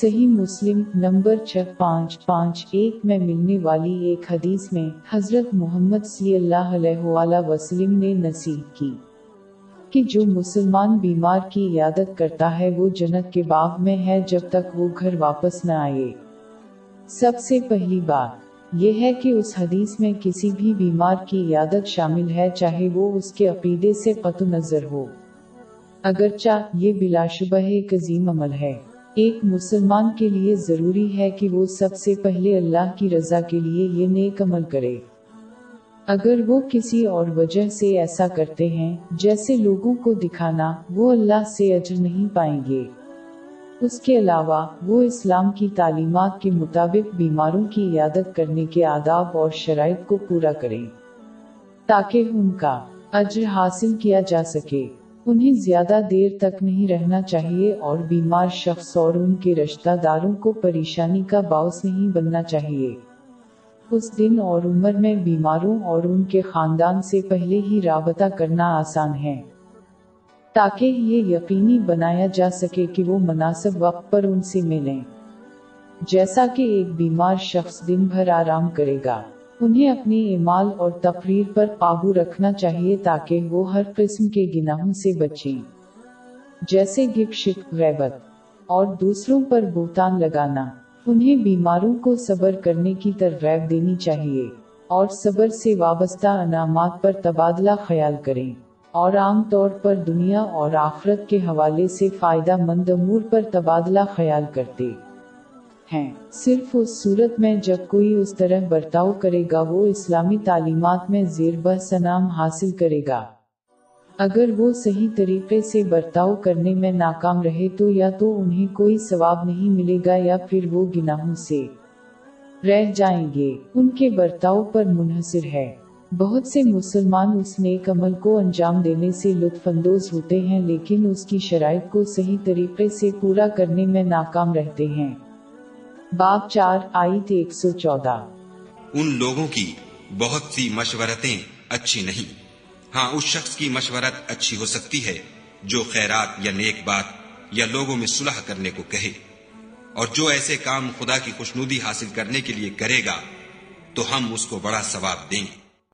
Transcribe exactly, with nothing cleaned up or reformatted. صحیح مسلم نمبر چھ پانچ پانچ ایک میں ملنے والی ایک حدیث میں حضرت محمد صلی اللہ علیہ وآلہ وسلم نے نصیحت کی کہ جو مسلمان بیمار کی عیادت کرتا ہے وہ جنت کے باغ میں ہے جب تک وہ گھر واپس نہ آئے۔ سب سے پہلی بات یہ ہے کہ اس حدیث میں کسی بھی بیمار کی عیادت شامل ہے چاہے وہ اس کے عقیدے سے قطع نظر ہو، اگرچہ یہ بلا شبہ ایک عظیم عمل ہے۔ ایک مسلمان کے لیے ضروری ہے کہ وہ سب سے پہلے اللہ کی رضا کے لیے یہ نیک عمل کرے۔ اگر وہ کسی اور وجہ سے ایسا کرتے ہیں جیسے لوگوں کو دکھانا، وہ اللہ سے اجر نہیں پائیں گے۔ اس کے علاوہ وہ اسلام کی تعلیمات کے مطابق بیماروں کی عیادت کرنے کے آداب اور شرائط کو پورا کریں تاکہ ان کا اجر حاصل کیا جا سکے۔ انہیں زیادہ دیر تک نہیں رہنا چاہیے اور بیمار شخص اور ان کے رشتہ داروں کو پریشانی کا باعث نہیں بننا چاہیے۔ اس دن اور عمر میں بیماروں اور ان کے خاندان سے پہلے ہی رابطہ کرنا آسان ہے تاکہ یہ یقینی بنایا جا سکے کہ وہ مناسب وقت پر ان سے ملیں۔ جیسا کہ ایک بیمار شخص دن بھر آرام کرے گا، انہیں اپنے اعمال اور تقریر پر قابو رکھنا چاہیے تاکہ وہ ہر قسم کے گناہوں سے بچیں، جیسے گپ شپ، غیبت اور دوسروں پر بہتان لگانا۔ انہیں بیماروں کو صبر کرنے کی ترغیب دینی چاہیے اور صبر سے وابستہ انعامات پر تبادلہ خیال کریں اور عام طور پر دنیا اور آخرت کے حوالے سے فائدہ مند امور پر تبادلہ خیال کرتے ہیں۔ صرف اس صورت میں جب کوئی اس طرح برتاؤ کرے گا وہ اسلامی تعلیمات میں زیر بحث انعام حاصل کرے گا۔ اگر وہ صحیح طریقے سے برتاؤ کرنے میں ناکام رہے تو یا تو انہیں کوئی ثواب نہیں ملے گا یا پھر وہ گناہوں سے رہ جائیں گے۔ ان کے برتاؤ پر منحصر ہے۔ بہت سے مسلمان اس نیک عمل کو انجام دینے سے لطف اندوز ہوتے ہیں لیکن اس کی شرائط کو صحیح طریقے سے پورا کرنے میں ناکام رہتے ہیں۔ باب چار آیت ایک سو چودہ۔ ان لوگوں کی بہت سی مشورتیں اچھی نہیں، ہاں اس شخص کی مشورت اچھی ہو سکتی ہے جو خیرات یا نیک بات یا لوگوں میں صلح کرنے کو کہے، اور جو ایسے کام خدا کی خوشنودی حاصل کرنے کے لیے کرے گا تو ہم اس کو بڑا ثواب دیں گے۔